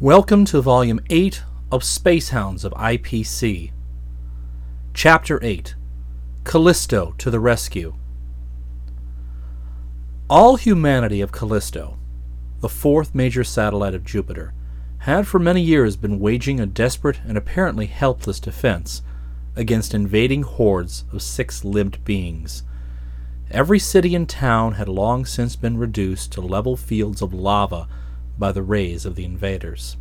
Welcome to Volume 8 of Space Hounds of IPC. Chapter 8, Callisto to the Rescue. All humanity of Callisto, the fourth major satellite of Jupiter, had for many years been waging a desperate and apparently helpless defense against invading hordes of six-limbed beings. Every city and town had long since been reduced to level fields of lava by the rays of the invaders.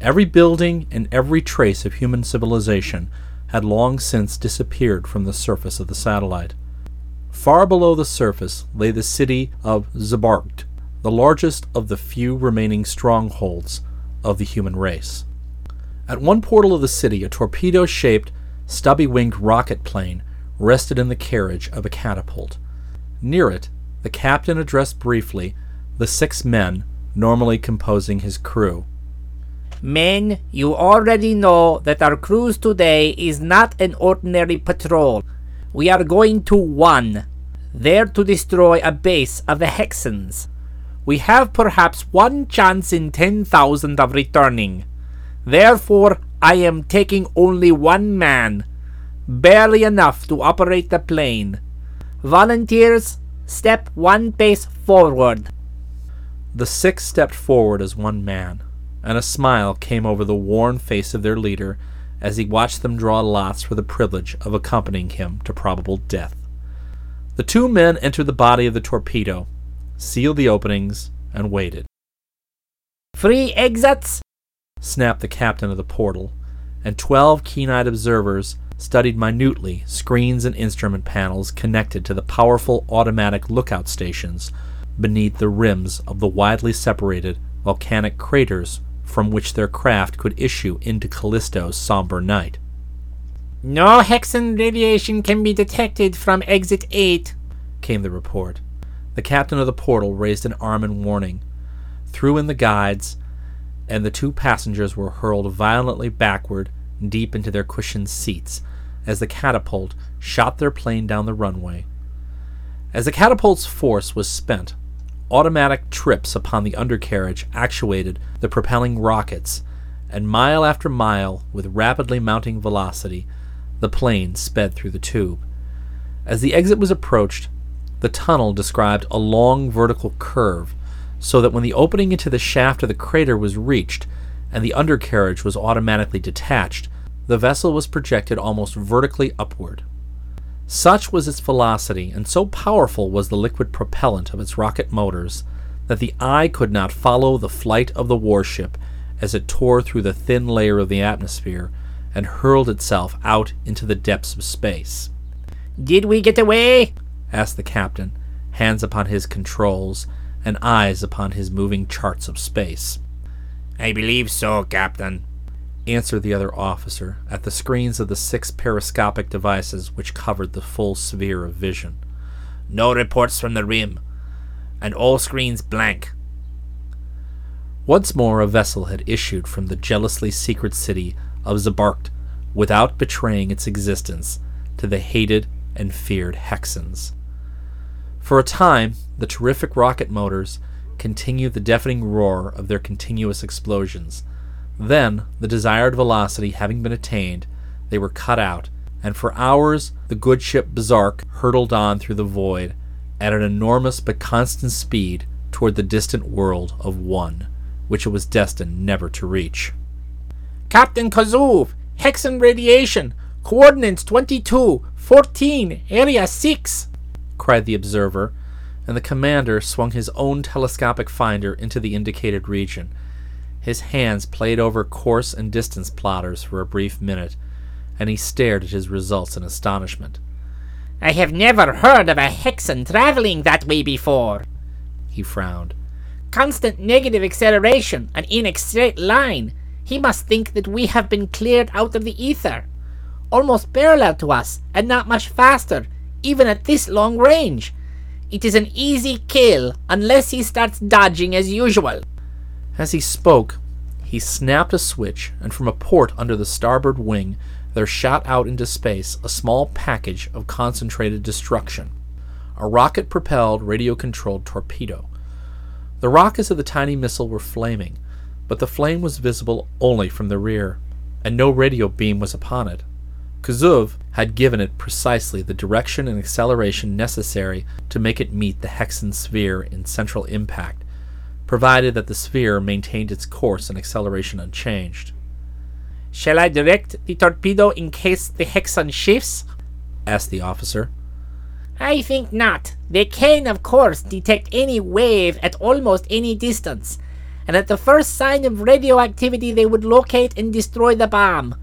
Every building and every trace of human civilization had long since disappeared from the surface of the satellite. Far below the surface lay the city of Zbarkt, the largest of the few remaining strongholds of the human race. At one portal of the city, a torpedo-shaped, stubby-winged rocket plane rested in the carriage of a catapult. Near it, the captain addressed briefly the six men normally composing his crew. Men, you already know that our cruise today is not an ordinary patrol. We are going to one, there to destroy a base of the Hexans. We have perhaps one chance in 10,000 of returning. Therefore, I am taking only one man, barely enough to operate the plane. Volunteers, step one pace forward. The six stepped forward as one man, and a smile came over the worn face of their leader as he watched them draw lots for the privilege of accompanying him to probable death. The two men entered the body of the torpedo, sealed the openings, and waited. "Free exits!" snapped the captain of the portal, and 12 keen-eyed observers studied minutely screens and instrument panels connected to the powerful automatic lookout stations beneath the rims of the widely separated volcanic craters from which their craft could issue into Callisto's somber night. "No Hexan radiation can be detected from Exit 8, came the report. The captain of the portal raised an arm in warning, threw in the guides, and the two passengers were hurled violently backward deep into their cushioned seats as the catapult shot their plane down the runway. As the catapult's force was spent, automatic trips upon the undercarriage actuated the propelling rockets, and mile after mile, with rapidly mounting velocity, the plane sped through the tube. As the exit was approached, the tunnel described a long vertical curve, so that when the opening into the shaft of the crater was reached and the undercarriage was automatically detached, the vessel was projected almost vertically upward. Such was its velocity, and so powerful was the liquid propellant of its rocket motors, that the eye could not follow the flight of the warship as it tore through the thin layer of the atmosphere and hurled itself out into the depths of space. "Did we get away?" asked the captain, hands upon his controls and eyes upon his moving charts of space. "I believe so, Captain," answered the other officer, at the screens of the six periscopic devices which covered the full sphere of vision. "No reports from the rim, and all screens blank." Once more a vessel had issued from the jealously secret city of Zbarkt without betraying its existence to the hated and feared Hexans. For a time, the terrific rocket motors continued the deafening roar of their continuous explosions. Then, the desired velocity having been attained, they were cut out, and for hours the good ship Bzark hurtled on through the void at an enormous but constant speed toward the distant world of One, which it was destined never to reach. "Captain Kazuv, Hexan radiation, coordinates 22, 14, area 6, cried the observer, and the commander swung his own telescopic finder into the indicated region. His hands played over course and distance plotters for a brief minute, and he stared at his results in astonishment. "I have never heard of a Hexan traveling that way before," he frowned. "Constant negative acceleration, and in a straight line. He must think that we have been cleared out of the ether. Almost parallel to us, and not much faster, even at this long range. It is an easy kill, unless he starts dodging as usual." As he spoke, he snapped a switch, and from a port under the starboard wing there shot out into space a small package of concentrated destruction, a rocket-propelled, radio-controlled torpedo. The rockets of the tiny missile were flaming, but the flame was visible only from the rear, and no radio beam was upon it. Kazuv had given it precisely the direction and acceleration necessary to make it meet the Hexan sphere in central impact, provided that the sphere maintained its course and acceleration unchanged. "Shall I direct the torpedo in case the Hexan shifts?" asked the officer. "I think not. They can, of course, detect any wave at almost any distance, and at the first sign of radioactivity they would locate and destroy the bomb.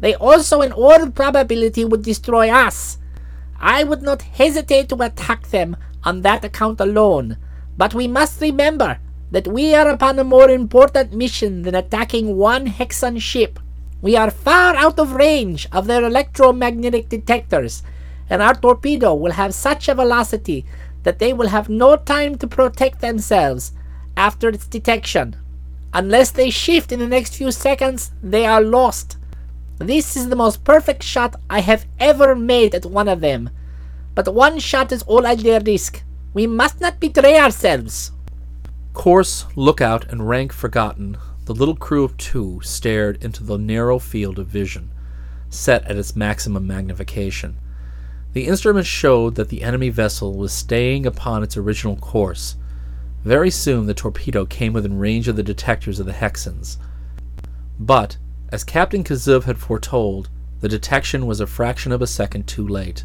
They also, in all probability, would destroy us. I would not hesitate to attack them on that account alone, but we must remember that we are upon a more important mission than attacking one Hexan ship. We are far out of range of their electromagnetic detectors, and our torpedo will have such a velocity that they will have no time to protect themselves after its detection. Unless they shift in the next few seconds, they are lost. This is the most perfect shot I have ever made at one of them, but one shot is all at their risk. We must not betray ourselves." Course, lookout, and rank forgotten, the little crew of two stared into the narrow field of vision, set at its maximum magnification. The instruments showed that the enemy vessel was staying upon its original course. Very soon the torpedo came within range of the detectors of the Hexans. But, as Captain Kazuv had foretold, the detection was a fraction of a second too late.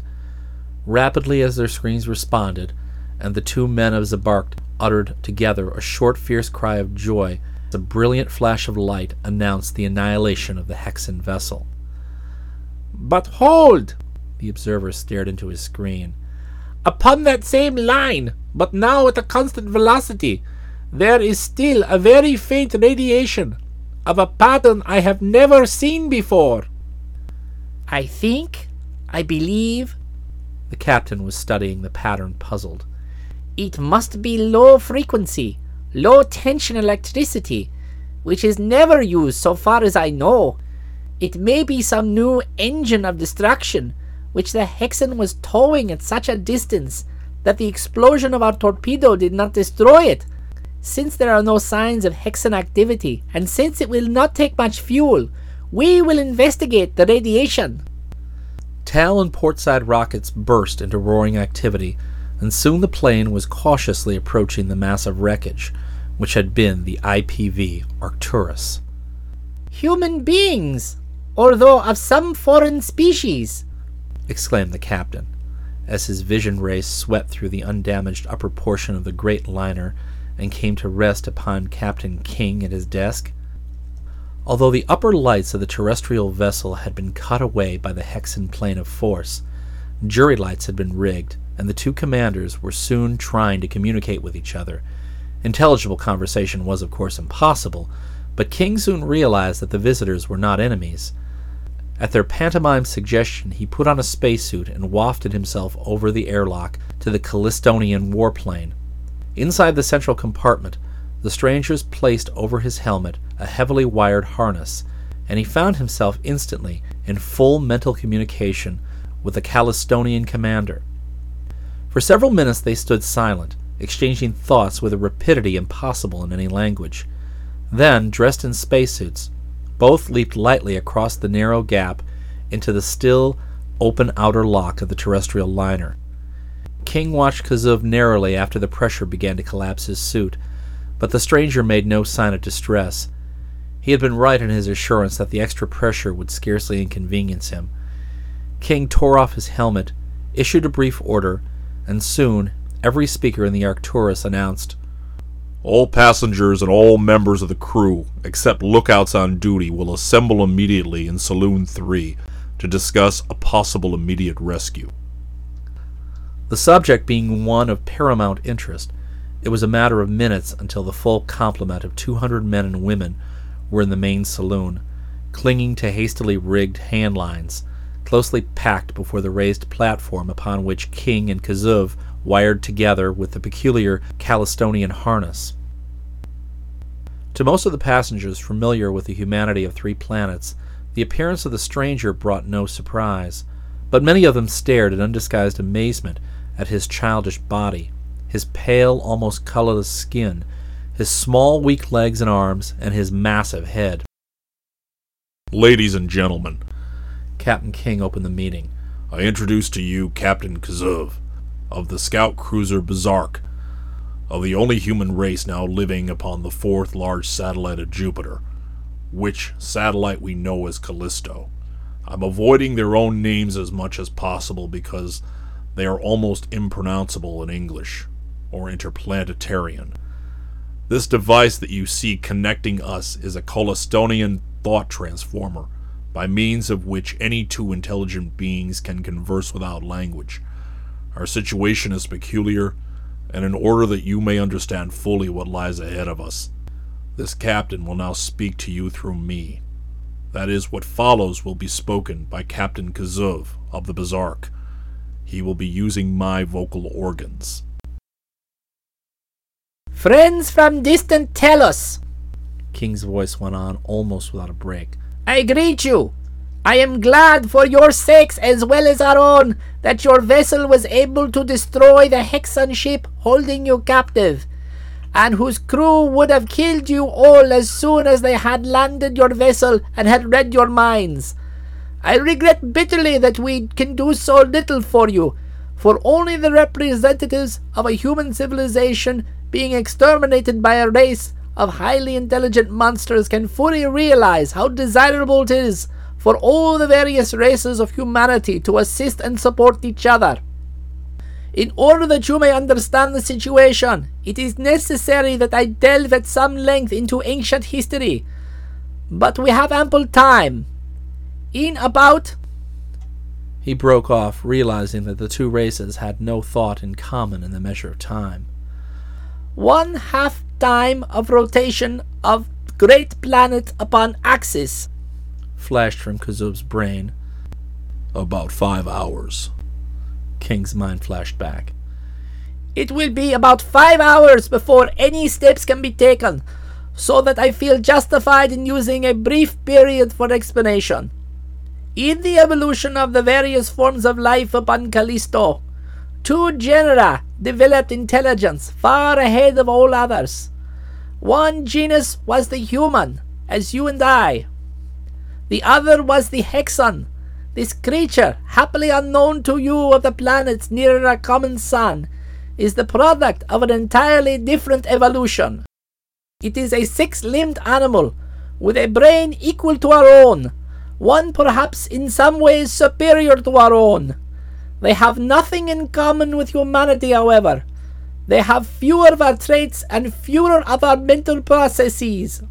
Rapidly as their screens responded, and the two men of Zbarkt uttered together a short, fierce cry of joy, a brilliant flash of light announced the annihilation of the Hexan vessel. "But hold!" The observer stared into his screen. "Upon that same line, but now at a constant velocity, there is still a very faint radiation of a pattern I have never seen before." I believe, the captain was studying the pattern puzzled. "It must be low frequency, low tension electricity, which is never used so far as I know. It may be some new engine of destruction, which the Hexan was towing at such a distance that the explosion of our torpedo did not destroy it. Since there are no signs of Hexan activity, and since it will not take much fuel, we will investigate the radiation." Tail and portside rockets burst into roaring activity, and soon the plane was cautiously approaching the mass of wreckage, which had been the IPV Arcturus. "Human beings, although of some foreign species," exclaimed the captain, as his vision ray swept through the undamaged upper portion of the great liner and came to rest upon Captain King at his desk. Although the upper lights of the terrestrial vessel had been cut away by the Hexan plane of force, jury lights had been rigged, and the two commanders were soon trying to communicate with each other. Intelligible conversation was, of course, impossible, but King soon realized that the visitors were not enemies. At their pantomime suggestion, he put on a spacesuit and wafted himself over the airlock to the Callistonian warplane. Inside the central compartment, the strangers placed over his helmet a heavily wired harness, and he found himself instantly in full mental communication with the Callistonian commander. For several minutes they stood silent, exchanging thoughts with a rapidity impossible in any language. Then, dressed in spacesuits, both leaped lightly across the narrow gap into the still, open outer lock of the terrestrial liner. King watched Kazuv narrowly after the pressure began to collapse his suit, but the stranger made no sign of distress. He had been right in his assurance that the extra pressure would scarcely inconvenience him. King tore off his helmet, issued a brief order, and soon every speaker in the Arcturus announced, "All passengers and all members of the crew, except lookouts on duty, will assemble immediately in Saloon 3 to discuss a possible immediate rescue." The subject being one of paramount interest, it was a matter of minutes until the full complement of 200 men and women were in the main saloon, clinging to hastily rigged hand lines, closely packed before the raised platform upon which King and Kazuv wired together with the peculiar Callistonian harness. To most of the passengers familiar with the humanity of three planets, the appearance of the stranger brought no surprise, but many of them stared in undisguised amazement at his childish body, his pale, almost colorless skin, his small, weak legs and arms, and his massive head. "Ladies and gentlemen," Captain King opened the meeting, "I introduce to you Captain Kazuv, of the scout cruiser Bzark, of the only human race now living upon the fourth large satellite of Jupiter, which satellite we know as Callisto. I'm avoiding their own names as much as possible because they are almost impronounceable in English, or interplanetarian. This device that you see connecting us is a Callistonian thought transformer, by means of which any two intelligent beings can converse without language. Our situation is peculiar, and in order that you may understand fully what lies ahead of us, this captain will now speak to you through me. That is, what follows will be spoken by Captain Kazuv of the Bzark. He will be using my vocal organs." "Friends from distant Telos," King's voice went on almost without a break, "I greet you. I am glad for your sakes as well as our own that your vessel was able to destroy the Hexan ship holding you captive, and whose crew would have killed you all as soon as they had landed your vessel and had read your minds. I regret bitterly that we can do so little for you, for only the representatives of a human civilization being exterminated by a race of highly intelligent monsters can fully realize how desirable it is for all the various races of humanity to assist and support each other. In order that you may understand the situation, it is necessary that I delve at some length into ancient history, but we have ample time. In about..." He broke off, realizing that the two races had no thought in common in the measure of time. "One half time of rotation of great planet upon axis," flashed from Kazub's brain. "About 5 hours," King's mind flashed back. "It will be about 5 hours before any steps can be taken, so that I feel justified in using a brief period for explanation. In the evolution of the various forms of life upon Callisto, two genera developed intelligence far ahead of all others. One genus was the human, as you and I. The other was the Hexan, this creature, happily unknown to you of the planets nearer a common sun, is the product of an entirely different evolution. It is a six-limbed animal, with a brain equal to our own, one perhaps in some ways superior to our own. They have nothing in common with humanity, however. They have fewer of our traits and fewer of our mental processes.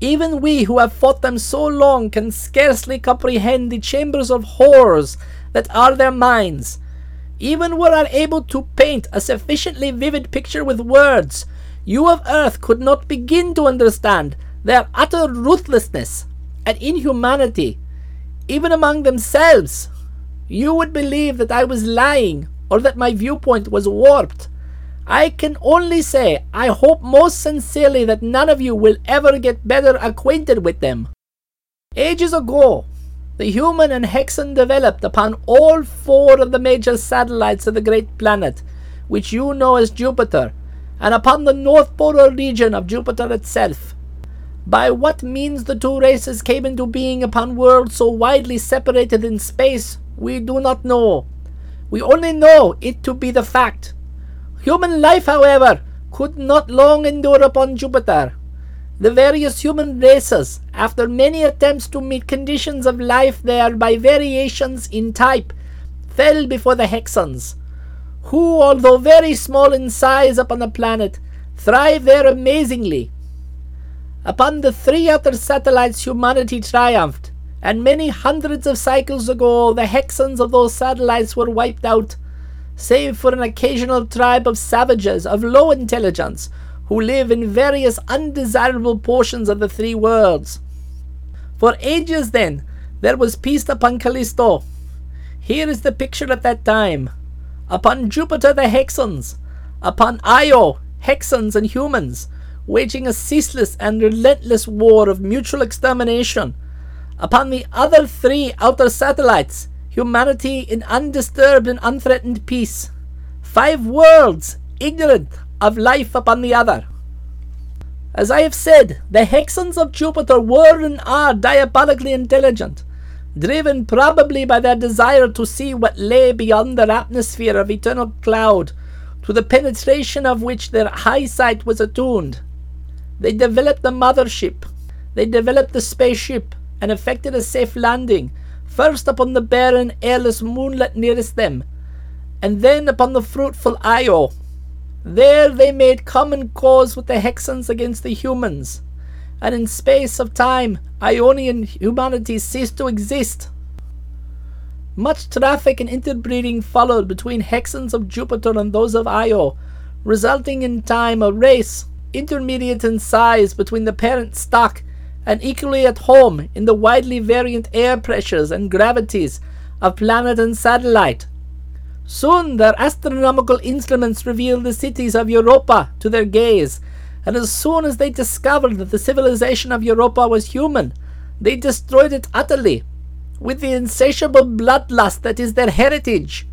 Even we who have fought them so long can scarcely comprehend the chambers of horrors that are their minds. Even were I able to paint a sufficiently vivid picture with words, you of Earth could not begin to understand their utter ruthlessness and inhumanity, even among themselves. You would believe that I was lying, or that my viewpoint was warped. I can only say I hope most sincerely that none of you will ever get better acquainted with them. Ages ago, the human and Hexan developed upon all four of the major satellites of the great planet, which you know as Jupiter, and upon the north polar region of Jupiter itself. By what means the two races came into being upon worlds so widely separated in space, we do not know. We only know it to be the fact. Human life, however, could not long endure upon Jupiter. The various human races, after many attempts to meet conditions of life there by variations in type, fell before the Hexans, who, although very small in size upon the planet, thrive there amazingly. Upon the three other satellites humanity triumphed, and many hundreds of cycles ago the Hexans of those satellites were wiped out, save for an occasional tribe of savages of low intelligence who live in various undesirable portions of the three worlds. For ages then, there was peace upon Callisto. Here is the picture at that time. Upon Jupiter the Hexans, upon Io, Hexans and humans, waging a ceaseless and relentless war of mutual extermination. Upon the other three outer satellites, humanity in undisturbed and unthreatened peace. 5 worlds, ignorant of life upon the other. As I have said, the Hexans of Jupiter were and are diabolically intelligent, driven probably by their desire to see what lay beyond their atmosphere of eternal cloud, to the penetration of which their high sight was attuned. They developed the mothership, they developed the spaceship, and effected a safe landing, first upon the barren, airless moonlet nearest them, and then upon the fruitful Io. There they made common cause with the Hexans against the humans, and in space of time Ionian humanity ceased to exist. Much traffic and interbreeding followed between Hexans of Jupiter and those of Io, resulting in time a race intermediate in size between the parent stock and equally at home in the widely variant air pressures and gravities of planet and satellite. Soon their astronomical instruments revealed the cities of Europa to their gaze, and as soon as they discovered that the civilization of Europa was human, they destroyed it utterly, with the insatiable bloodlust that is their heritage.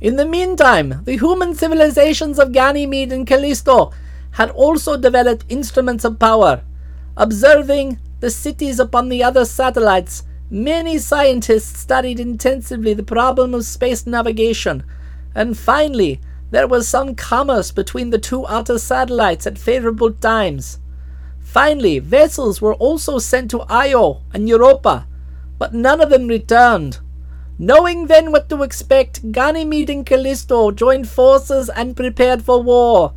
In the meantime, the human civilizations of Ganymede and Callisto had also developed instruments of power. Observing the cities upon the other satellites, many scientists studied intensively the problem of space navigation, and finally there was some commerce between the two outer satellites at favorable times. Finally, vessels were also sent to Io and Europa, but none of them returned. Knowing then what to expect, Ganymede and Callisto joined forces and prepared for war.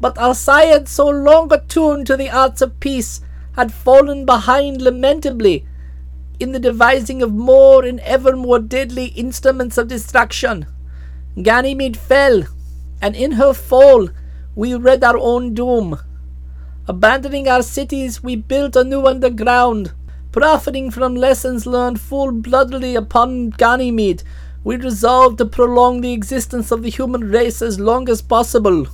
But our science, so long attuned to the arts of peace, had fallen behind lamentably in the devising of more and ever more deadly instruments of destruction. Ganymede fell, and in her fall we read our own doom. Abandoning our cities, we built anew underground. Profiting from lessons learned full bloodily upon Ganymede, we resolved to prolong the existence of the human race as long as possible.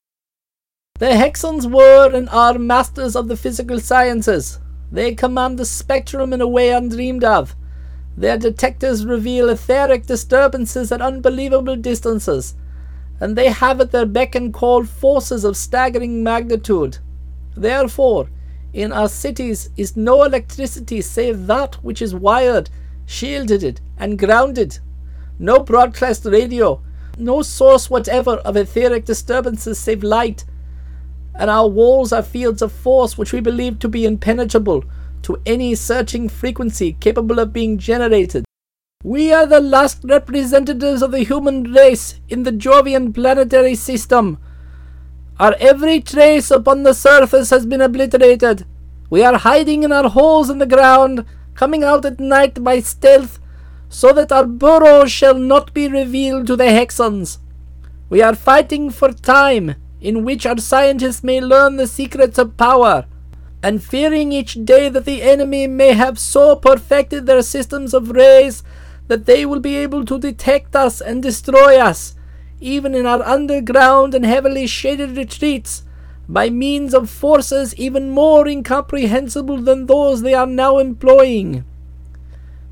The Hexans were and are masters of the physical sciences. They command the spectrum in a way undreamed of. Their detectors reveal etheric disturbances at unbelievable distances, and they have at their beck and call forces of staggering magnitude. Therefore, in our cities is no electricity save that which is wired, shielded, and grounded. No broadcast radio, no source whatever of etheric disturbances save light, and our walls are fields of force which we believe to be impenetrable to any searching frequency capable of being generated. We are the last representatives of the human race in the Jovian planetary system. Our every trace upon the surface has been obliterated. We are hiding in our holes in the ground, coming out at night by stealth, so that our burrows shall not be revealed to the Hexans. We are fighting for time, in which our scientists may learn the secrets of power, and fearing each day that the enemy may have so perfected their systems of rays that they will be able to detect us and destroy us, even in our underground and heavily shaded retreats, by means of forces even more incomprehensible than those they are now employing.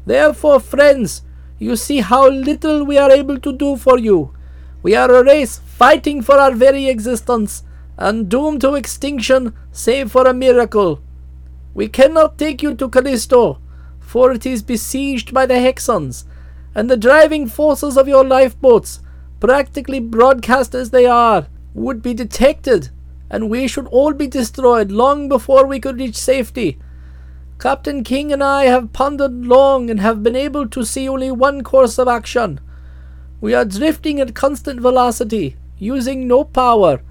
Therefore, friends, you see how little we are able to do for you. We are a race fighting for our very existence, and doomed to extinction save for a miracle. We cannot take you to Callisto, for it is besieged by the Hexans, and the driving forces of your lifeboats, practically broadcast as they are, would be detected, and we should all be destroyed long before we could reach safety. Captain King and I have pondered long and have been able to see only one course of action. We are drifting at constant velocity, using no power,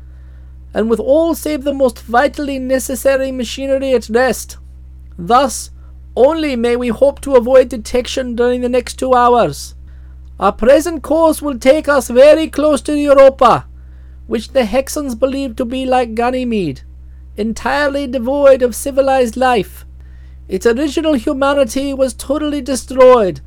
and with all save the most vitally necessary machinery at rest. Thus only may we hope to avoid detection during the next 2 hours. Our present course will take us very close to Europa, which the Hexans believe to be like Ganymede, entirely devoid of civilized life. Its original humanity was totally destroyed,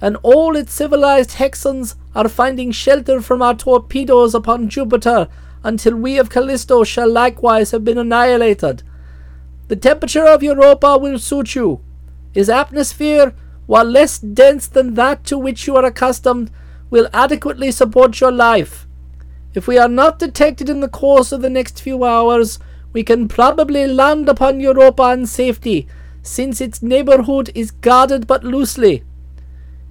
and all its civilized Hexans are finding shelter from our torpedoes upon Jupiter until we of Callisto shall likewise have been annihilated. The temperature of Europa will suit you. Its atmosphere, while less dense than that to which you are accustomed, will adequately support your life. If we are not detected in the course of the next few hours, We can probably land upon Europa in safety, since its neighborhood is guarded but loosely.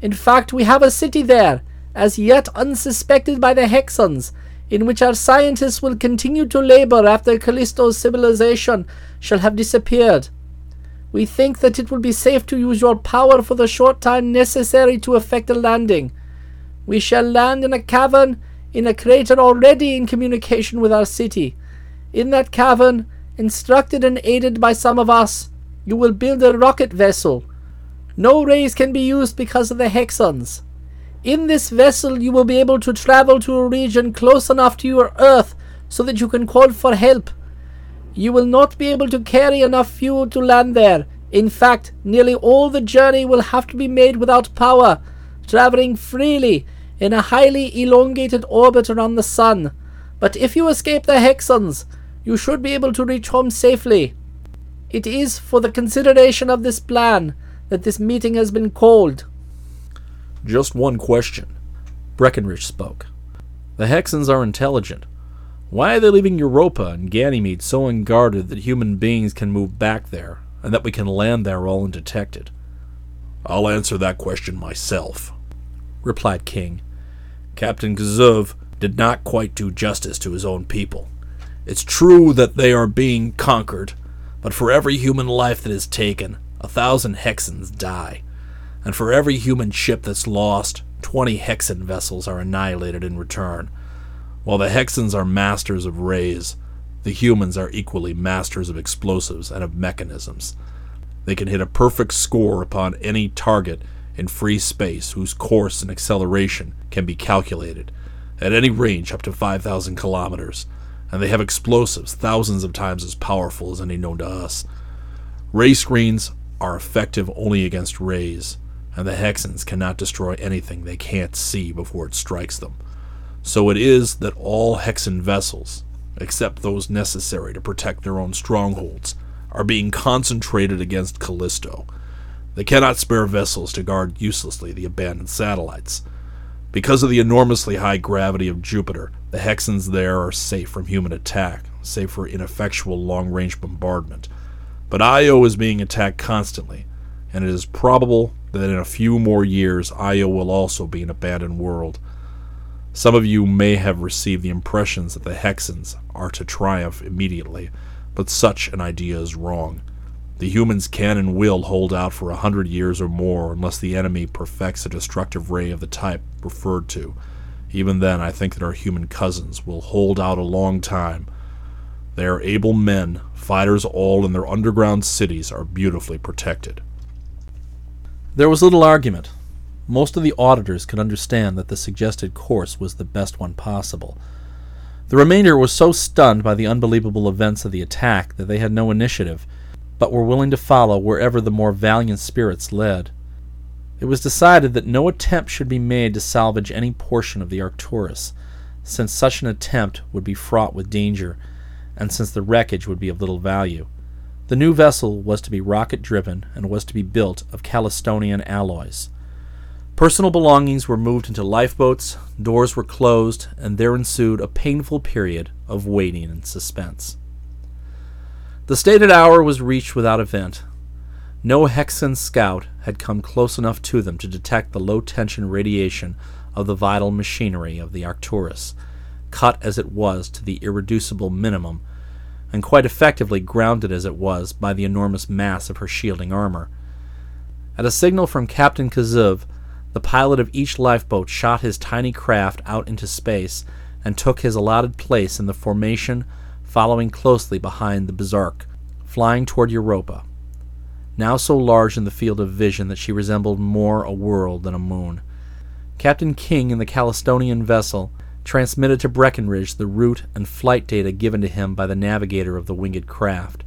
In fact, we have a city there, as yet unsuspected by the Hexans, in which our scientists will continue to labor after Callisto's civilization shall have disappeared. We think that it will be safe to use your power for the short time necessary to effect a landing. We shall land in a cavern in a crater already in communication with our city. In that cavern, instructed and aided by some of us, you will build a rocket vessel. No rays can be used because of the Hexans. In this vessel, you will be able to travel to a region close enough to your Earth so that you can call for help. You will not be able to carry enough fuel to land there. In fact, nearly all the journey will have to be made without power, traveling freely in a highly elongated orbit around the sun. But if you escape the Hexans, you should be able to reach home safely. It is for the consideration of this plan that this meeting has been called. Just one question. Breckenridge spoke. The Hexans are intelligent. Why are they leaving Europa and Ganymede so unguarded that human beings can move back there, and that we can land there all undetected? I'll answer that question myself, replied King. Captain Kazuv did not quite do justice to his own people. It's true that they are being conquered, but for every human life that is taken, 1,000 Hexans die, and for every human ship that's lost, 20 Hexan vessels are annihilated in return. While the Hexans are masters of rays, the humans are equally masters of explosives and of mechanisms. They can hit a perfect score upon any target in free space whose course and acceleration can be calculated, at any range up to 5,000 kilometers, and they have explosives thousands of times as powerful as any known to us. Ray screens are effective only against rays, and the Hexans cannot destroy anything they can't see before it strikes them. So it is that all Hexan vessels, except those necessary to protect their own strongholds, are being concentrated against Callisto. They cannot spare vessels to guard uselessly the abandoned satellites. Because of the enormously high gravity of Jupiter, the Hexans there are safe from human attack, save for ineffectual long-range bombardment. But Io is being attacked constantly, and it is probable that in a few more years Io will also be an abandoned world. Some of you may have received the impressions that the Hexans are to triumph immediately, but such an idea is wrong. The humans can and will hold out for 100 years or more unless the enemy perfects a destructive ray of the type referred to. Even then, I think that our human cousins will hold out a long time. They are able men, fighters all, and their underground cities are beautifully protected. There was little argument. Most of the auditors could understand that the suggested course was the best one possible. The remainder were so stunned by the unbelievable events of the attack that they had no initiative, but were willing to follow wherever the more valiant spirits led. It was decided that no attempt should be made to salvage any portion of the Arcturus, since such an attempt would be fraught with danger, and since the wreckage would be of little value. The new vessel was to be rocket-driven and was to be built of Callistonian alloys. Personal belongings were moved into lifeboats, doors were closed, and there ensued a painful period of waiting and suspense. The stated hour was reached without event. No Hexan scout had come close enough to them to detect the low-tension radiation of the vital machinery of the Arcturus, cut as it was to the irreducible minimum, and quite effectively grounded as it was by the enormous mass of her shielding armor. At a signal from Captain Kazuv, the pilot of each lifeboat shot his tiny craft out into space and took his allotted place in the formation, following closely behind the Bzark, flying toward Europa, now so large in the field of vision that she resembled more a world than a moon. Captain King in the Callistonian vessel transmitted to Breckenridge the route and flight data given to him by the navigator of the winged craft.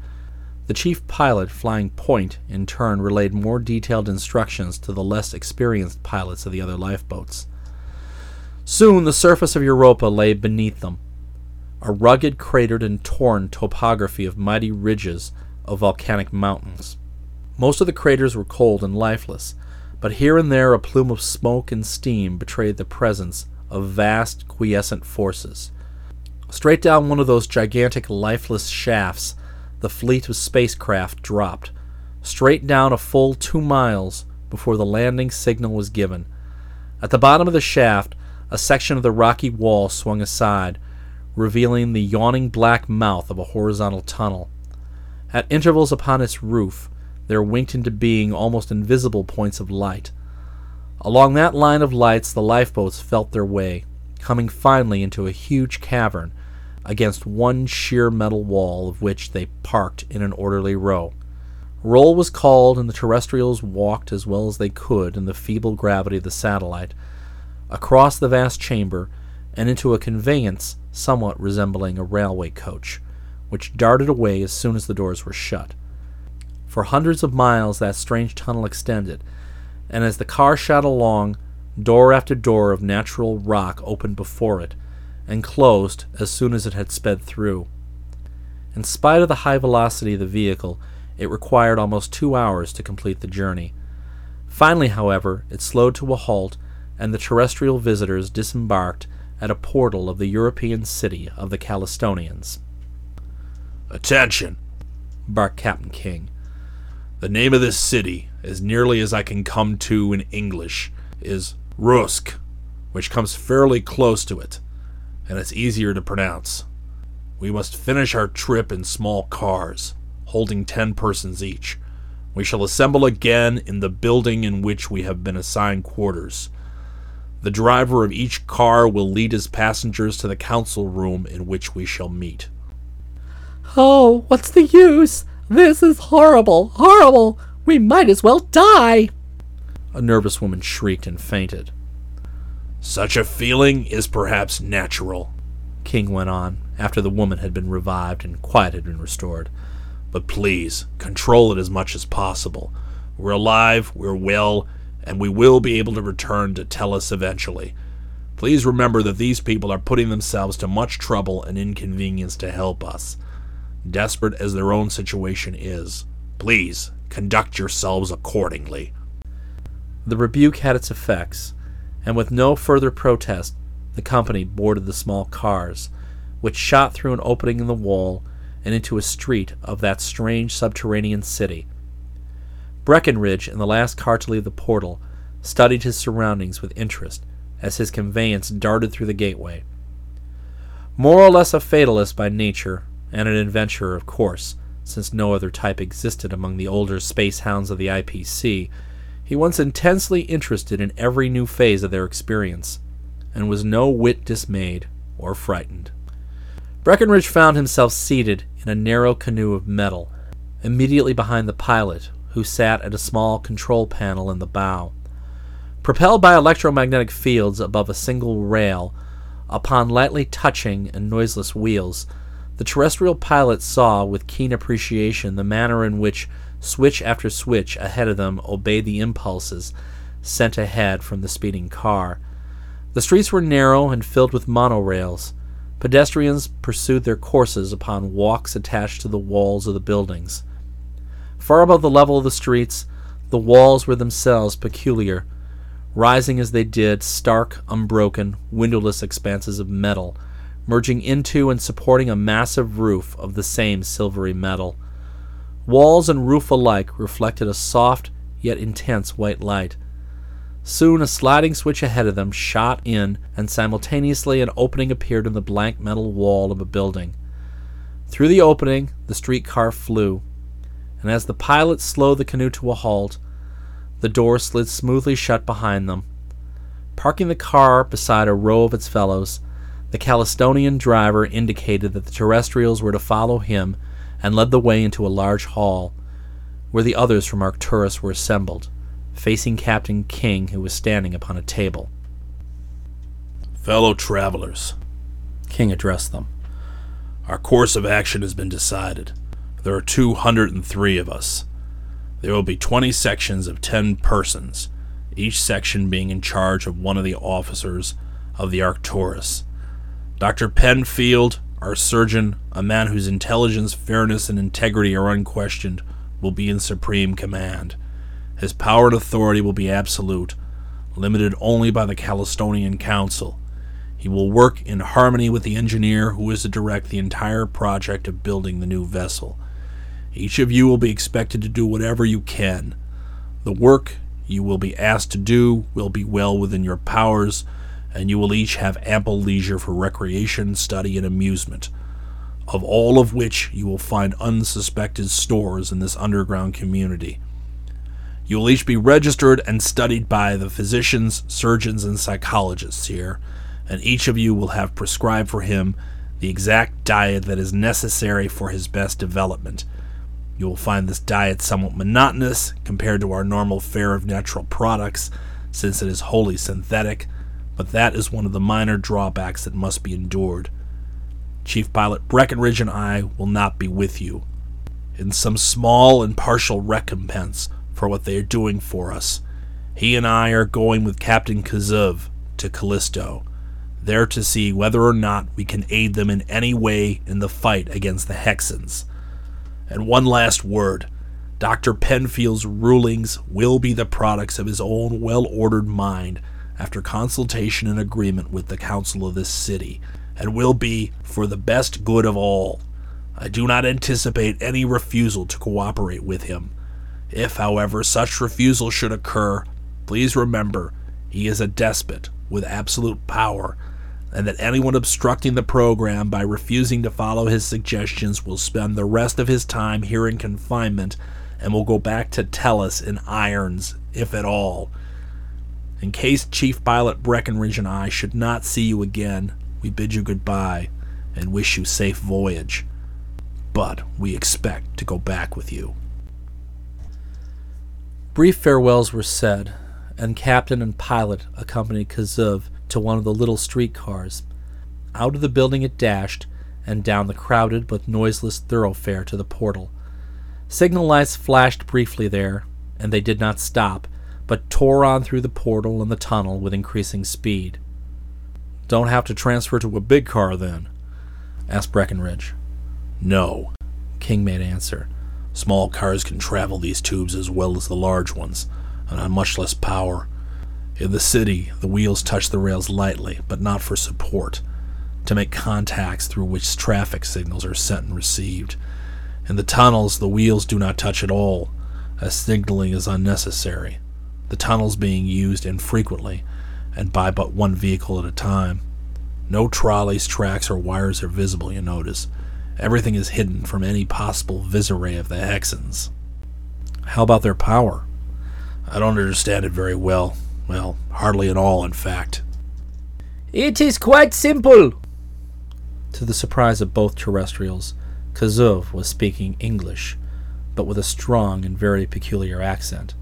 The chief pilot flying point, in turn, relayed more detailed instructions to the less experienced pilots of the other lifeboats. Soon the surface of Europa lay beneath them, a rugged, cratered, and torn topography of mighty ridges of volcanic mountains. Most of the craters were cold and lifeless, but here and there a plume of smoke and steam betrayed the presence of vast, quiescent forces. Straight down one of those gigantic lifeless shafts, the fleet of spacecraft dropped, straight down a full 2 miles before the landing signal was given. At the bottom of the shaft, a section of the rocky wall swung aside, revealing the yawning black mouth of a horizontal tunnel. At intervals upon its roof, there winked into being almost invisible points of light. Along that line of lights, the lifeboats felt their way, coming finally into a huge cavern, against one sheer metal wall of which they parked in an orderly row. Roll was called, and the terrestrials walked as well as they could in the feeble gravity of the satellite, across the vast chamber, and into a conveyance somewhat resembling a railway coach, which darted away as soon as the doors were shut. For hundreds of miles that strange tunnel extended, and as the car shot along, door after door of natural rock opened before it, and closed as soon as it had sped through. In spite of the high velocity of the vehicle, it required almost 2 hours to complete the journey. Finally, however, it slowed to a halt, and the terrestrial visitors disembarked at a portal of the European city of the Callistonians. "Attention," barked Captain King. "The name of this city, as nearly as I can come to in English, is Rusk, which comes fairly close to it, and it's easier to pronounce. We must finish our trip in small cars, holding 10 persons each. We shall assemble again in the building in which we have been assigned quarters. The driver of each car will lead his passengers to the council room in which we shall meet." "Oh, what's the use? This is horrible, horrible! We might as well die!" a nervous woman shrieked and fainted. "Such a feeling is perhaps natural," King went on, after the woman had been revived and quiet had been restored. "But please, control it as much as possible. We're alive, we're well, and we will be able to return to Tellus eventually. Please remember that these people are putting themselves to much trouble and inconvenience to help us, desperate as their own situation is. Please, conduct yourselves accordingly." The rebuke had its effects, and with no further protest, the company boarded the small cars, which shot through an opening in the wall and into a street of that strange subterranean city. Breckenridge, in the last car to leave the portal, studied his surroundings with interest as his conveyance darted through the gateway. More or less a fatalist by nature, and an adventurer, of course, since no other type existed among the older Space Hounds of the IPC, he was intensely interested in every new phase of their experience, and was no whit dismayed or frightened. Breckenridge found himself seated in a narrow canoe of metal, immediately behind the pilot, who sat at a small control panel in the bow. Propelled by electromagnetic fields above a single rail, upon lightly touching and noiseless wheels, the terrestrial pilot saw with keen appreciation the manner in which switch after switch ahead of them obeyed the impulses sent ahead from the speeding car. The streets were narrow and filled with monorails. Pedestrians pursued their courses upon walks attached to the walls of the buildings. Far above the level of the streets, the walls were themselves peculiar, rising as they did, stark, unbroken, windowless expanses of metal, merging into and supporting a massive roof of the same silvery metal. Walls and roof alike reflected a soft yet intense white light. Soon a sliding switch ahead of them shot in, and simultaneously an opening appeared in the blank metal wall of a building. Through the opening, the streetcar flew, and as the pilot slowed the canoe to a halt, the door slid smoothly shut behind them. Parking the car beside a row of its fellows, the Callistonian driver indicated that the terrestrials were to follow him and led the way into a large hall, where the others from Arcturus were assembled, facing Captain King, who was standing upon a table. "Fellow travelers," King addressed them, "our course of action has been decided. There are 203 of us. There will be 20 sections of 10 persons, each section being in charge of one of the officers of the Arcturus. Dr. Penfield, our surgeon, a man whose intelligence, fairness, and integrity are unquestioned, will be in supreme command. His power and authority will be absolute, limited only by the Callistonian Council. He will work in harmony with the engineer who is to direct the entire project of building the new vessel. Each of you will be expected to do whatever you can. The work you will be asked to do will be well within your powers, and you will each have ample leisure for recreation, study, and amusement, of all of which you will find unsuspected stores in this underground community. You will each be registered and studied by the physicians, surgeons, and psychologists here, and each of you will have prescribed for him the exact diet that is necessary for his best development. You will find this diet somewhat monotonous compared to our normal fare of natural products, since it is wholly synthetic, but that is one of the minor drawbacks that must be endured. Chief Pilot Breckenridge and I will not be with you. In some small and partial recompense for what they are doing for us, he and I are going with Captain Kazuv to Callisto, there to see whether or not we can aid them in any way in the fight against the Hexans. And one last word. Dr. Penfield's rulings will be the products of his own well-ordered mind after consultation and agreement with the council of this city, and will be for the best good of all. I do not anticipate any refusal to cooperate with him. If, however, such refusal should occur, please remember he is a despot with absolute power, and that anyone obstructing the program by refusing to follow his suggestions will spend the rest of his time here in confinement and will go back to Tellus in irons, if at all. In case Chief Pilot Breckenridge and I should not see you again, we bid you goodbye and wish you safe voyage, but we expect to go back with you. Brief farewells were said, and captain and pilot accompanied Kazuv to one of the little streetcars. Out of the building it dashed, and down the crowded but noiseless thoroughfare to the portal. Signal lights flashed briefly there, and they did not stop, but tore on through the portal and the tunnel with increasing speed. "Don't have to transfer to a big car, then?" asked Breckenridge. "No," King made answer. "Small cars can travel these tubes as well as the large ones, and on much less power. In the city, the wheels touch the rails lightly, but not for support, to make contacts through which traffic signals are sent and received. In the tunnels, the wheels do not touch at all, as signaling is unnecessary, the tunnels being used infrequently, and by but one vehicle at a time. No trolleys, tracks, or wires are visible, you notice. Everything is hidden from any possible visoray of the Hexans." "How about their power?" "I don't understand it very well. Well, hardly at all, in fact." "It is quite simple." To the surprise of both terrestrials, Kazuv was speaking English, but with a strong and very peculiar accent,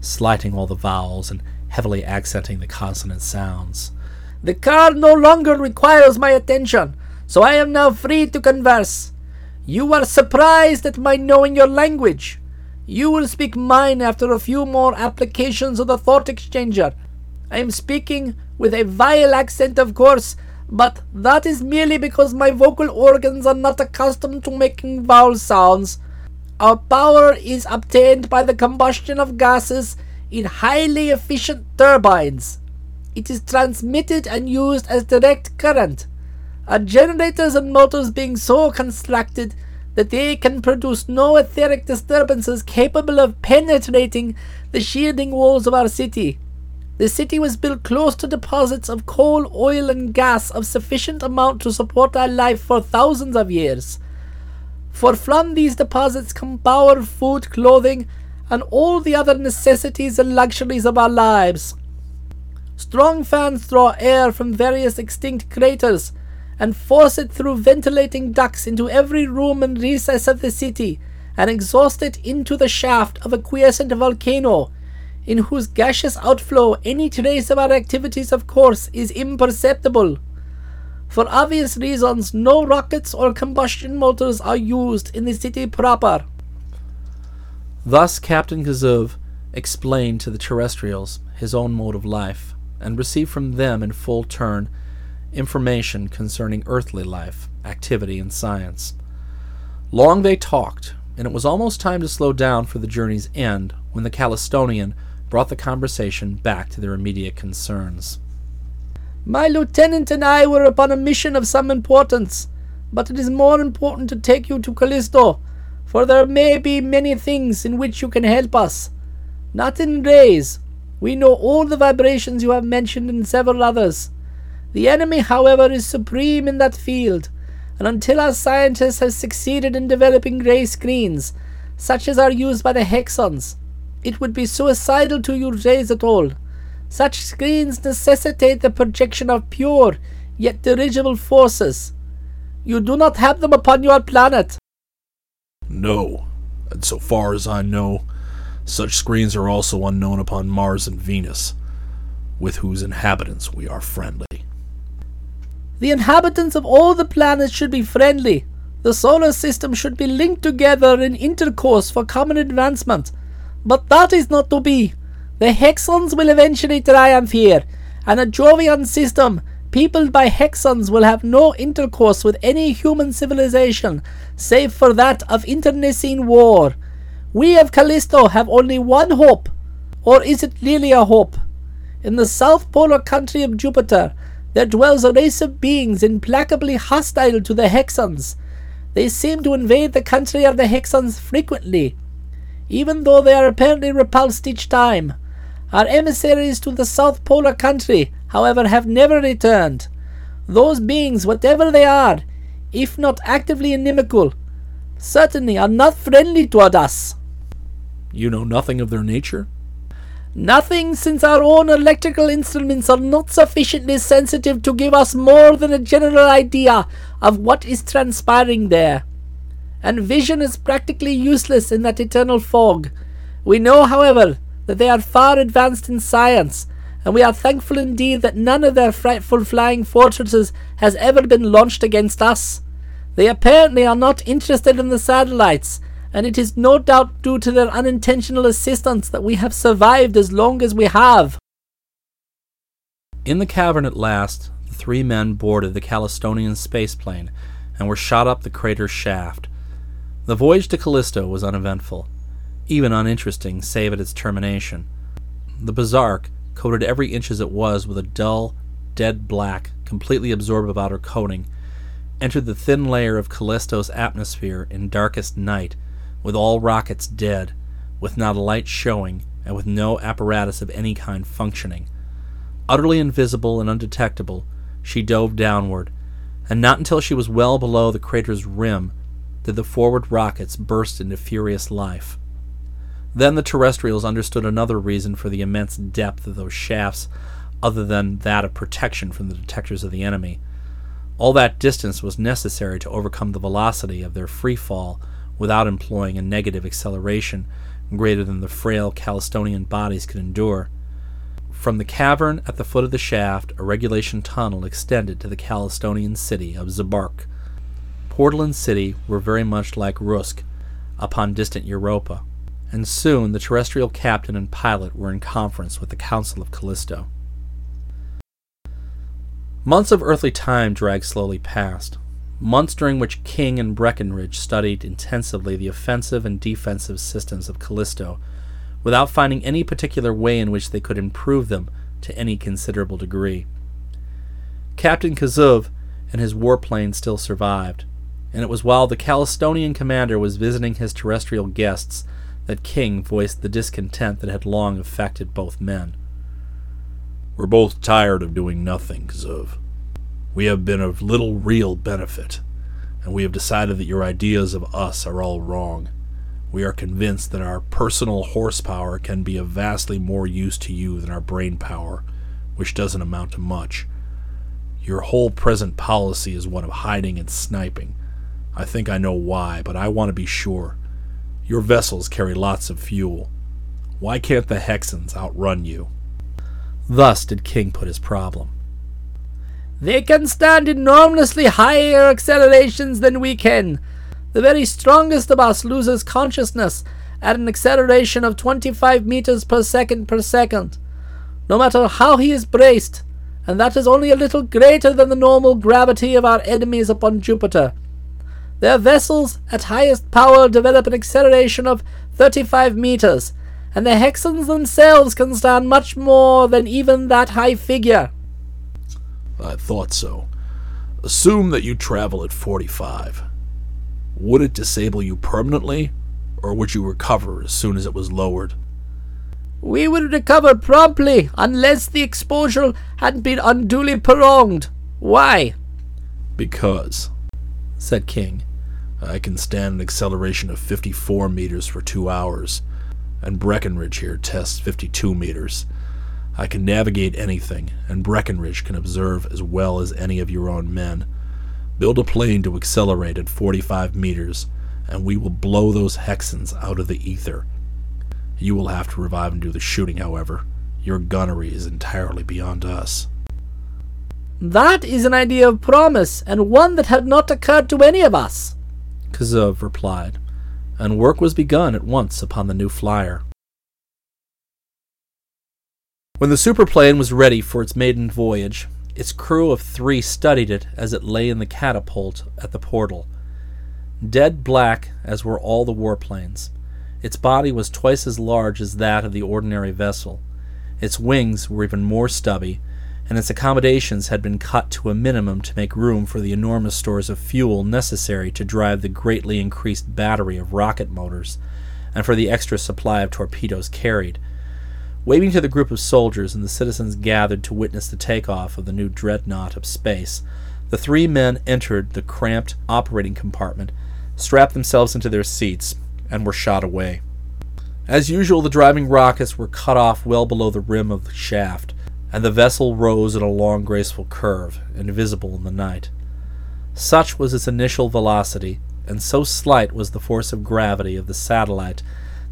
slighting all the vowels and heavily accenting the consonant sounds. "The car no longer requires my attention, so I am now free to converse. You are surprised at my knowing your language. You will speak mine after a few more applications of the thought exchanger. I am speaking with a vile accent, of course, but that is merely because my vocal organs are not accustomed to making vowel sounds. Our power is obtained by the combustion of gases in highly efficient turbines. It is transmitted and used as direct current, our generators and motors being so constructed that they can produce no etheric disturbances capable of penetrating the shielding walls of our city. The city was built close to deposits of coal, oil, and gas of sufficient amount to support our life for thousands of years. For from these deposits come power, food, clothing, and all the other necessities and luxuries of our lives. Strong fans draw air from various extinct craters and force it through ventilating ducts into every room and recess of the city, and exhaust it into the shaft of a quiescent volcano, in whose gaseous outflow any trace of our activities, of course, is imperceptible. For obvious reasons, no rockets or combustion motors are used in the city proper." Thus Captain Kazuv explained to the terrestrials his own mode of life, and received from them in full turn information concerning earthly life, activity, and science. Long they talked, and it was almost time to slow down for the journey's end when the Callistonian brought the conversation back to their immediate concerns. My lieutenant and I were upon a mission of some importance, but it is more important to take you to Callisto, for there may be many things in which you can help us. Not in rays. We know all the vibrations you have mentioned and several others. The enemy, however, is supreme in that field, and until our scientists have succeeded in developing ray screens, such as are used by the Hexans, it would be suicidal to use rays at all. Such screens necessitate the projection of pure, yet dirigible forces. You do not have them upon your planet. No, and so far as I know, such screens are also unknown upon Mars and Venus, with whose inhabitants we are friendly. The inhabitants of all the planets should be friendly. The solar system should be linked together in intercourse for common advancement. But that is not to be. The Hexans will eventually triumph here, and a Jovian system peopled by Hexans will have no intercourse with any human civilization, save for that of internecine war. We of Callisto have only one hope, or is it really a hope? In the south polar country of Jupiter, there dwells a race of beings implacably hostile to the Hexans. They seem to invade the country of the Hexans frequently, even though they are apparently repulsed each time. Our emissaries to the south polar country, however, have never returned. Those beings, whatever they are, if not actively inimical, certainly are not friendly toward us. You know nothing of their nature? Nothing, since our own electrical instruments are not sufficiently sensitive to give us more than a general idea of what is transpiring there. And vision is practically useless in that eternal fog. We know, however, that they are far advanced in science, and we are thankful indeed that none of their frightful flying fortresses has ever been launched against us. They apparently are not interested in the satellites, and it is no doubt due to their unintentional assistance that we have survived as long as we have. In the cavern at last, the three men boarded the Callistonian spaceplane and were shot up the crater's shaft. The voyage to Callisto was uneventful, even uninteresting save at its termination. The Bzark coated every inch as it was with a dull, dead black, completely absorbed of outer coating, entered the thin layer of Callisto's atmosphere in darkest night, with all rockets dead, with not a light showing, and with no apparatus of any kind functioning. Utterly invisible and undetectable, she dove downward, and not until she was well below the crater's rim did the forward rockets burst into furious life. Then the terrestrials understood another reason for the immense depth of those shafts, other than that of protection from the detectors of the enemy. All that distance was necessary to overcome the velocity of their free fall without employing a negative acceleration greater than the frail Callistonian bodies could endure. From the cavern at the foot of the shaft, a regulation tunnel extended to the Callistonian city of Zbarkt. Portland City were very much like Rusk upon distant Europa, and soon the terrestrial captain and pilot were in conference with the Council of Callisto. Months of earthly time dragged slowly past, months during which King and Breckinridge studied intensively the offensive and defensive systems of Callisto, without finding any particular way in which they could improve them to any considerable degree. Captain Kazuv and his warplane still survived, and it was while the Callistonian commander was visiting his terrestrial guests that King voiced the discontent that had long affected both men. "We're both tired of doing nothing, Kazuv. We have been of little real benefit, and we have decided that your ideas of us are all wrong. We are convinced that our personal horsepower can be of vastly more use to you than our brain power, which doesn't amount to much. Your whole present policy is one of hiding and sniping. I think I know why, but I want to be sure. Your vessels carry lots of fuel. Why can't the Hexans outrun you?" Thus did King put his problem. "They can stand enormously higher accelerations than we can. The very strongest of us loses consciousness at an acceleration of 25 meters per second, no matter how he is braced, and that is only a little greater than the normal gravity of our enemies upon Jupiter. Their vessels at highest power develop an acceleration of 35 meters, and the Hexans themselves can stand much more than even that high figure." I thought so. Assume that you travel at 45. Would it disable you permanently, or would you recover as soon as it was lowered? We would recover promptly, unless the exposure hadn't been unduly prolonged. Why? Because, said King, I can stand an acceleration of 54 meters for 2 hours, and Breckenridge here tests 52 meters. I can navigate anything, and Breckenridge can observe as well as any of your own men. Build a plane to accelerate at 45 meters, and we will blow those Hexans out of the ether. You will have to revive and do the shooting, however. Your gunnery is entirely beyond us. That is an idea of promise, and one that had not occurred to any of us, Kazuv replied, and work was begun at once upon the new flyer. When the superplane was ready for its maiden voyage, its crew of 3 studied it as it lay in the catapult at the portal. Dead black as were all the warplanes. Its body was twice as large as that of the ordinary vessel. Its wings were even more stubby, and its accommodations had been cut to a minimum to make room for the enormous stores of fuel necessary to drive the greatly increased battery of rocket motors, and for the extra supply of torpedoes carried. Waving to the group of soldiers and the citizens gathered to witness the takeoff of the new dreadnought of space, the 3 men entered the cramped operating compartment, strapped themselves into their seats, and were shot away. As usual, the driving rockets were cut off well below the rim of the shaft, and the vessel rose in a long, graceful curve, invisible in the night. Such was its initial velocity, and so slight was the force of gravity of the satellite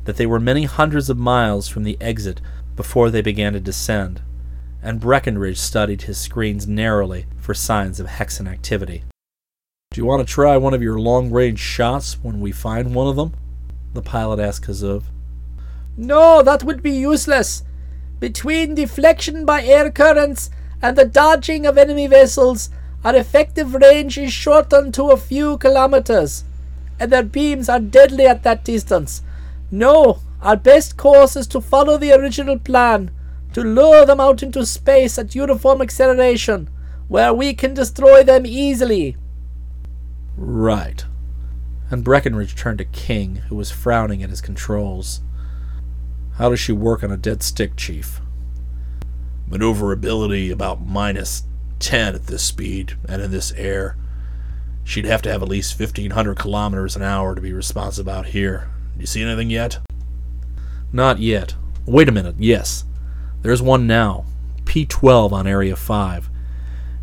that they were many hundreds of miles from the exit before they began to descend, and Breckenridge studied his screens narrowly for signs of Hexan activity. Do you want to try one of your long-range shots when we find one of them? The pilot asked Kazuv. No, that would be useless. Between deflection by air currents and the dodging of enemy vessels, our effective range is shortened to a few kilometers, and their beams are deadly at that distance. No, our best course is to follow the original plan, to lure them out into space at uniform acceleration, where we can destroy them easily. Right. And Breckenridge turned to King, who was frowning at his controls. How does she work on a dead stick, Chief? Maneuverability about -10 at this speed and in this air. She'd have to have at least 1,500 kilometers an hour to be responsive out here. You see anything yet? Not yet. Wait a minute, yes. There's one now. P-12 on Area 5.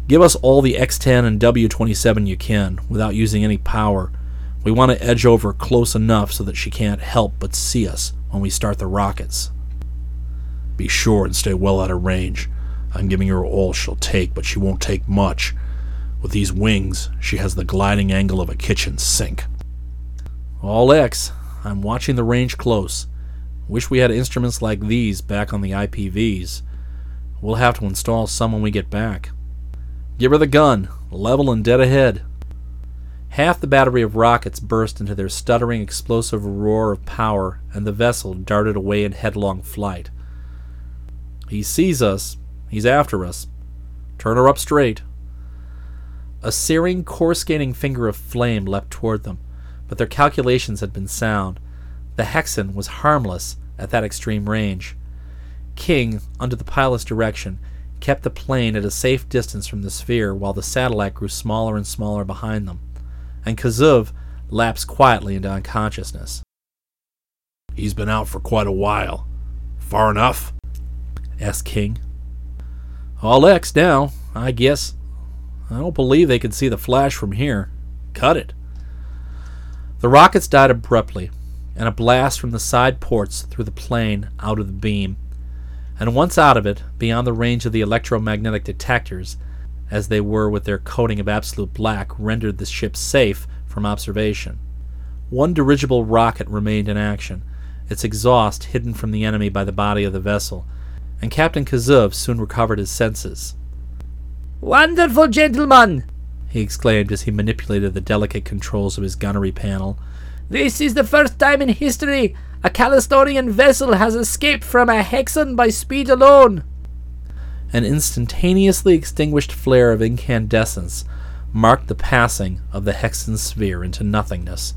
Give us all the X-10 and W-27 you can, without using any power. We want to edge over close enough so that she can't help but see us when we start the rockets. Be sure and stay well out of range. I'm giving her all she'll take, but she won't take much. With these wings, she has the gliding angle of a kitchen sink. All X. I'm watching the range close. Wish we had instruments like these back on the IPVs. We'll have to install some when we get back. Give her the gun. Level and dead ahead. Half the battery of rockets burst into their stuttering, explosive roar of power, and the vessel darted away in headlong flight. He sees us. He's after us. Turn her up straight. A searing, coruscating finger of flame leapt toward them, but their calculations had been sound. The Hexan was harmless at that extreme range. King, under the pilot's direction, kept the plane at a safe distance from the sphere while the satellite grew smaller and smaller behind them, and Kazuv lapsed quietly into unconsciousness. He's been out for quite a while. Far enough? Asked King. All X now, I guess. I don't believe they can see the flash from here. Cut it. The rockets died abruptly, and a blast from the side ports threw the plane out of the beam, and once out of it, beyond the range of the electromagnetic detectors, as they were with their coating of absolute black, rendered the ship safe from observation. One dirigible rocket remained in action, its exhaust hidden from the enemy by the body of the vessel, and Captain Kazuv soon recovered his senses. "Wonderful, gentlemen!" he exclaimed as he manipulated the delicate controls of his gunnery panel. "This is the first time in history a Callistorian vessel has escaped from a Hexan by speed alone." An instantaneously extinguished flare of incandescence marked the passing of the Hexan sphere into nothingness,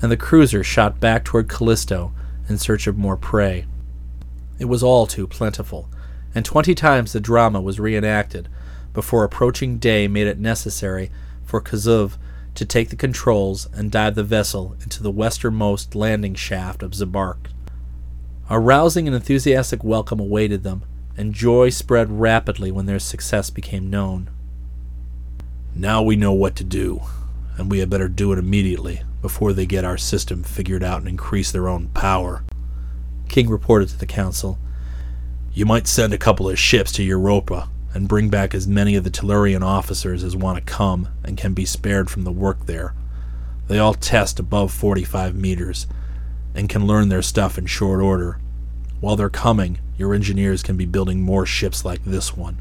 and the cruiser shot back toward Callisto in search of more prey. It was all too plentiful, and 20 times the drama was reenacted before approaching day made it necessary for Kazuv to take the controls and dive the vessel into the westernmost landing shaft of Zbarkt. A rousing and enthusiastic welcome awaited them, and joy spread rapidly when their success became known. "Now we know what to do, and we had better do it immediately before they get our system figured out and increase their own power," King reported to the council. "You might send a couple of ships to Europa and bring back as many of the Tellurian officers as want to come and can be spared from the work there. They all test above 45 meters and can learn their stuff in short order. While they're coming, your engineers can be building more ships like this one."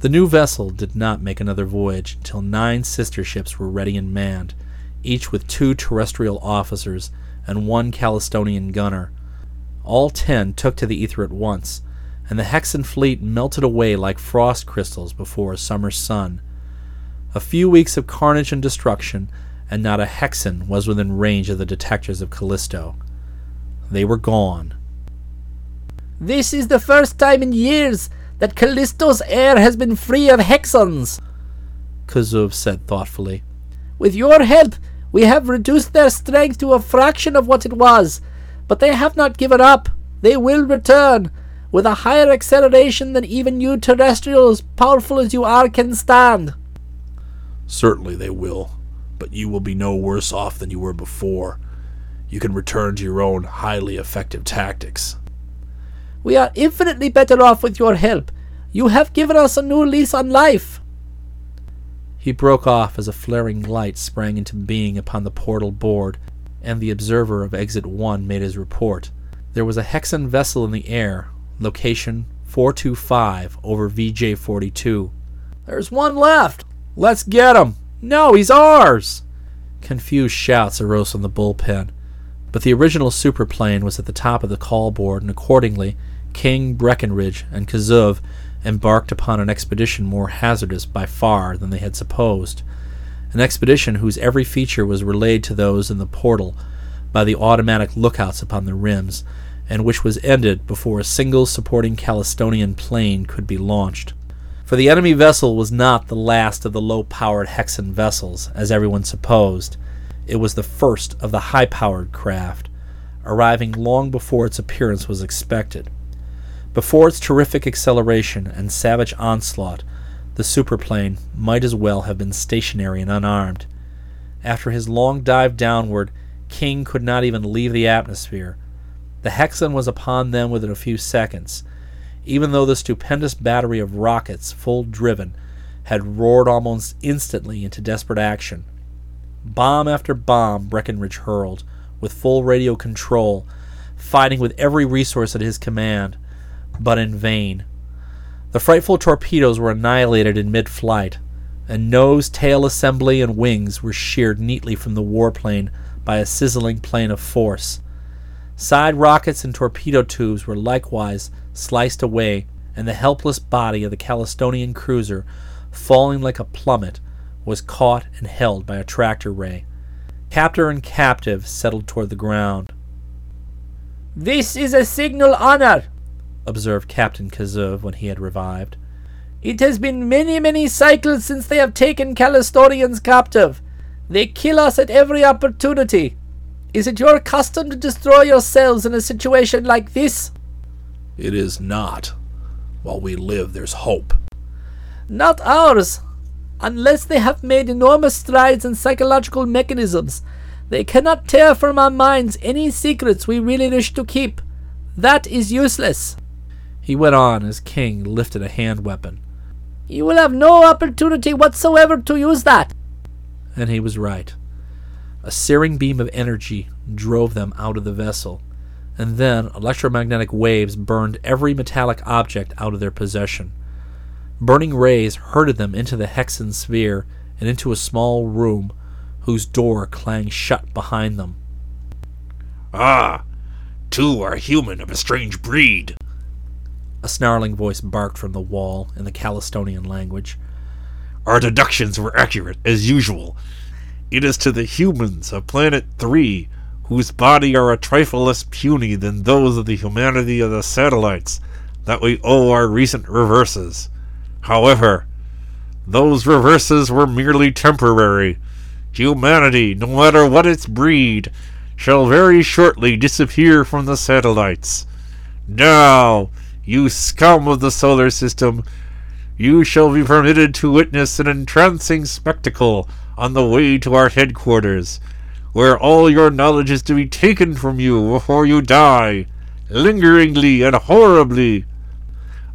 The new vessel did not make another voyage until 9 sister ships were ready and manned, each with 2 terrestrial officers and 1 Callistonian gunner. All 10 took to the ether at once, and the Hexan fleet melted away like frost crystals before a summer sun. A few weeks of carnage and destruction, and not a Hexan was within range of the detectors of Callisto. They were gone. "This is the first time in years that Callisto's air has been free of Hexans," Kazuv said thoughtfully. "With your help, we have reduced their strength to a fraction of what it was, but they have not given up. They will return, with a higher acceleration than even you terrestrials, powerful as you are, can stand." "Certainly they will, but you will be no worse off than you were before. You can return to your own highly effective tactics." "We are infinitely better off with your help. You have given us a new lease on life." He broke off as a flaring light sprang into being upon the portal board, and the observer of Exit 1 made his report. There was a Hexan vessel in the air, location 425 over VJ-42. "There's one left! Let's get him! No, he's ours!" Confused shouts arose from the bullpen, but the original superplane was at the top of the call board, and accordingly, King, Breckenridge, and Kazuv embarked upon an expedition more hazardous by far than they had supposed, an expedition whose every feature was relayed to those in the portal by the automatic lookouts upon the rims, and which was ended before a single supporting Callistonian plane could be launched. For the enemy vessel was not the last of the low-powered Hexan vessels, as everyone supposed. It was the first of the high-powered craft, arriving long before its appearance was expected. Before its terrific acceleration and savage onslaught, the superplane might as well have been stationary and unarmed. After his long dive downward, King could not even leave the atmosphere. The Hexan was upon them within a few seconds, even though the stupendous battery of rockets, full-driven, had roared almost instantly into desperate action. Bomb after bomb Breckenridge hurled, with full radio control, fighting with every resource at his command, but in vain. The frightful torpedoes were annihilated in mid-flight, and nose, tail assembly, and wings were sheared neatly from the warplane by a sizzling plane of force. Side rockets and torpedo tubes were likewise sliced away, and the helpless body of the Callistonian cruiser, falling like a plummet, was caught and held by a tractor ray. Captor and captive settled toward the ground. "This is a signal honor," observed Captain Kazuv when he had revived. "It has been many cycles since they have taken Callistonians captive. They kill us at every opportunity. Is it your custom to destroy yourselves in a situation like this?" "It is not. While we live, there's hope." "Not ours. Unless they have made enormous strides in psychological mechanisms, they cannot tear from our minds any secrets we really wish to keep. That is useless," he went on as King lifted a hand weapon. "You will have no opportunity whatsoever to use that." And he was right. A searing beam of energy drove them out of the vessel, and then electromagnetic waves burned every metallic object out of their possession. Burning rays hurled them into the Hexan sphere and into a small room whose door clanged shut behind them. "Ah, 2 are human of a strange breed," A snarling voice barked from the wall in the Callistonian language. Our deductions were accurate, as usual. It is to the humans of Planet 3, whose body are a trifle less puny than those of the humanity of the satellites, that we owe our recent reverses. However, those reverses were merely temporary. Humanity, no matter what its breed, shall very shortly disappear from the satellites. Now, you scum of the solar system, you shall be permitted to witness an entrancing spectacle on the way to our headquarters, where all your knowledge is to be taken from you before you die, lingeringly and horribly.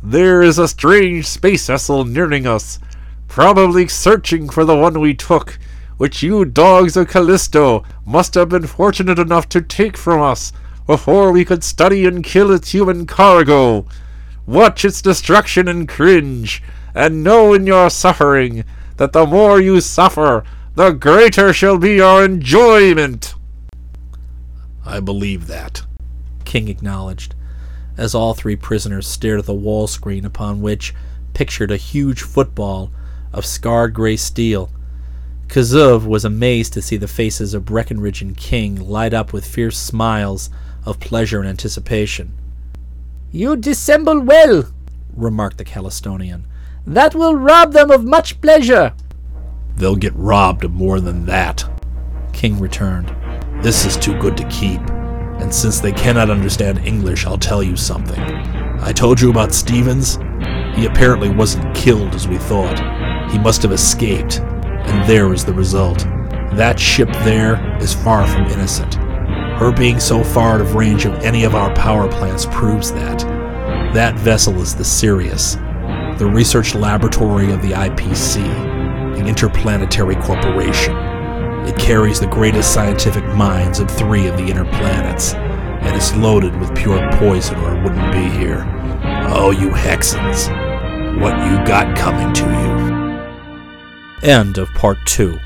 There is a strange space vessel nearing us, probably searching for the one we took, which you dogs of Callisto must have been fortunate enough to take from us before we could study and kill its human cargo. Watch its destruction and cringe, and know in your suffering that the more you suffer, the greater shall be our enjoyment. I believe that, King acknowledged, as all three prisoners stared at the wall screen upon which pictured a huge football of scarred gray steel. Kazuv was amazed to see the faces of Breckenridge and King light up with fierce smiles of pleasure and anticipation. "You dissemble well," remarked the Callistonian. "That will rob them of much pleasure." "They'll get robbed of more than that," King returned. "This is too good to keep, and since they cannot understand English, I'll tell you something. I told you about Stevens. He apparently wasn't killed as we thought. He must have escaped. And there is the result. That ship there is far from innocent. Her being so far out of range of any of our power plants proves that. That vessel is the Sirius, the research laboratory of the IPC, the Interplanetary Corporation. It carries the greatest scientific minds of three of the inner planets, and is loaded with pure poison or it wouldn't be here. Oh, you Hexans, what you got coming to you." End of part 2.